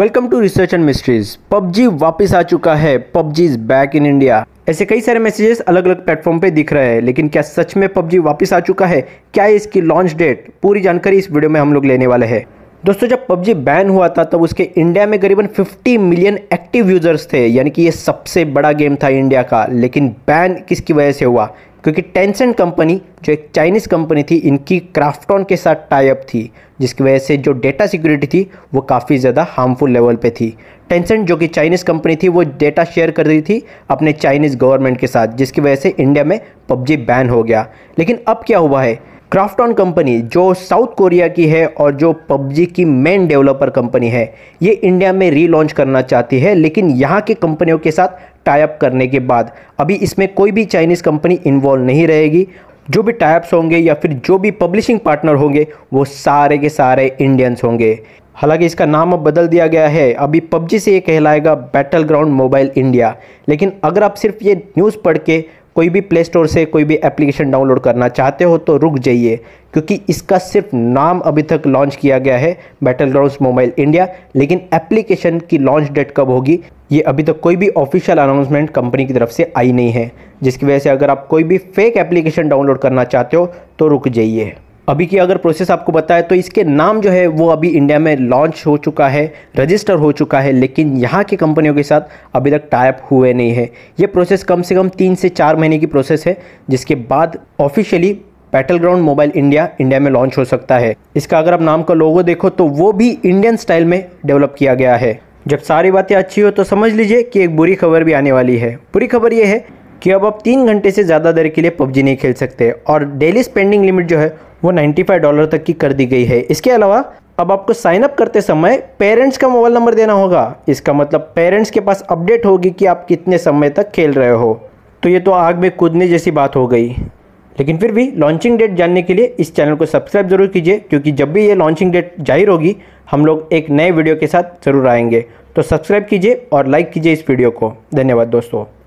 Welcome to research and mysteries. PUBG वापस आ चुका है, PUBG is back in India. ऐसे कई सारे मैसेजेस अलग अलग प्लेटफॉर्म पे दिख रहे हैं, लेकिन क्या सच में पबजी वापस आ चुका है? क्या है इसकी लॉन्च डेट? पूरी जानकारी इस वीडियो में हम लोग लेने वाले हैं। दोस्तों, जब पबजी बैन हुआ था तब उसके इंडिया में करीबन 50 मिलियन एक्टिव यूजर्स थे, यानी कि ये सबसे बड़ा गेम था इंडिया का। लेकिन बैन किसकी वजह से हुआ? क्योंकि टेंसेंट कंपनी, जो एक चाइनीज़ कंपनी थी, इनकी क्राफ्टॉन के साथ टाई अप थी, जिसकी वजह से जो डेटा सिक्योरिटी थी वो काफ़ी ज़्यादा हार्मफुल लेवल पे थी। टेंसेंट जो कि चाइनीज़ कंपनी थी वो डेटा शेयर कर रही थी अपने चाइनीज़ गवर्नमेंट के साथ, जिसकी वजह से इंडिया में पबजी बैन हो गया। लेकिन अब क्या हुआ है? क्राफ्टॉन कंपनी जो साउथ कोरिया की है और जो पबजी की मेन डेवलपर कंपनी है, ये इंडिया में रीलॉन्च करना चाहती है। लेकिन यहाँ के कंपनियों के साथ टाई अप करने के बाद अभी इसमें कोई भी चाइनीज़ कंपनी इन्वॉल्व नहीं रहेगी। जो भी टाई अप्स होंगे या फिर जो भी पब्लिशिंग पार्टनर होंगे वो सारे के सारे इंडियंस होंगे। हालांकि इसका नाम अब बदल दिया गया है, अभी पबजी से ये कहलाएगा बैटलग्राउंड मोबाइल इंडिया। लेकिन अगर आप सिर्फ ये न्यूज़ पढ़ के कोई भी प्ले स्टोर से कोई भी एप्लीकेशन डाउनलोड करना चाहते हो तो रुक जाइए, क्योंकि इसका सिर्फ नाम अभी तक लॉन्च किया गया है बैटलग्राउंड्स मोबाइल इंडिया, लेकिन एप्लीकेशन की लॉन्च डेट कब होगी ये अभी तक कोई भी ऑफिशियल अनाउंसमेंट कंपनी की तरफ से आई नहीं है। जिसकी वजह से अगर आप कोई भी फेक एप्लीकेशन डाउनलोड करना चाहते हो तो रुक जाइए। अभी की अगर प्रोसेस आपको बताए तो इसके नाम जो है वो अभी इंडिया में लॉन्च हो चुका है, रजिस्टर हो चुका है, लेकिन यहाँ की कंपनियों के साथ अभी तक टाई अप हुए नहीं है। ये प्रोसेस कम से कम 3 से 4 महीने की प्रोसेस है, जिसके बाद ऑफिशियली बैटलग्राउंड मोबाइल इंडिया में लॉन्च हो सकता है। इसका अगर आप नाम का लोगो देखो तो वो भी इंडियन स्टाइल में डेवलप किया गया है। जब सारी बातें अच्छी हो तो समझ लीजिए कि एक बुरी खबर भी आने वाली है। बुरी खबर ये है कि अब आप 3 घंटे से ज़्यादा देर के लिए पबजी नहीं खेल सकते और डेली स्पेंडिंग लिमिट जो है वो $95 तक की कर दी गई है। इसके अलावा अब आपको साइन अप करते समय पेरेंट्स का मोबाइल नंबर देना होगा। इसका मतलब पेरेंट्स के पास अपडेट होगी कि आप कितने समय तक खेल रहे हो। तो ये तो आग में कूदने जैसी बात हो गई। लेकिन फिर भी लॉन्चिंग डेट जानने के लिए इस चैनल को सब्सक्राइब जरूर कीजिए, क्योंकि जब भी ये लॉन्चिंग डेट जाहिर होगी हम लोग एक नए वीडियो के साथ ज़रूर आएंगे। तो सब्सक्राइब कीजिए और लाइक कीजिए इस वीडियो को। धन्यवाद दोस्तों।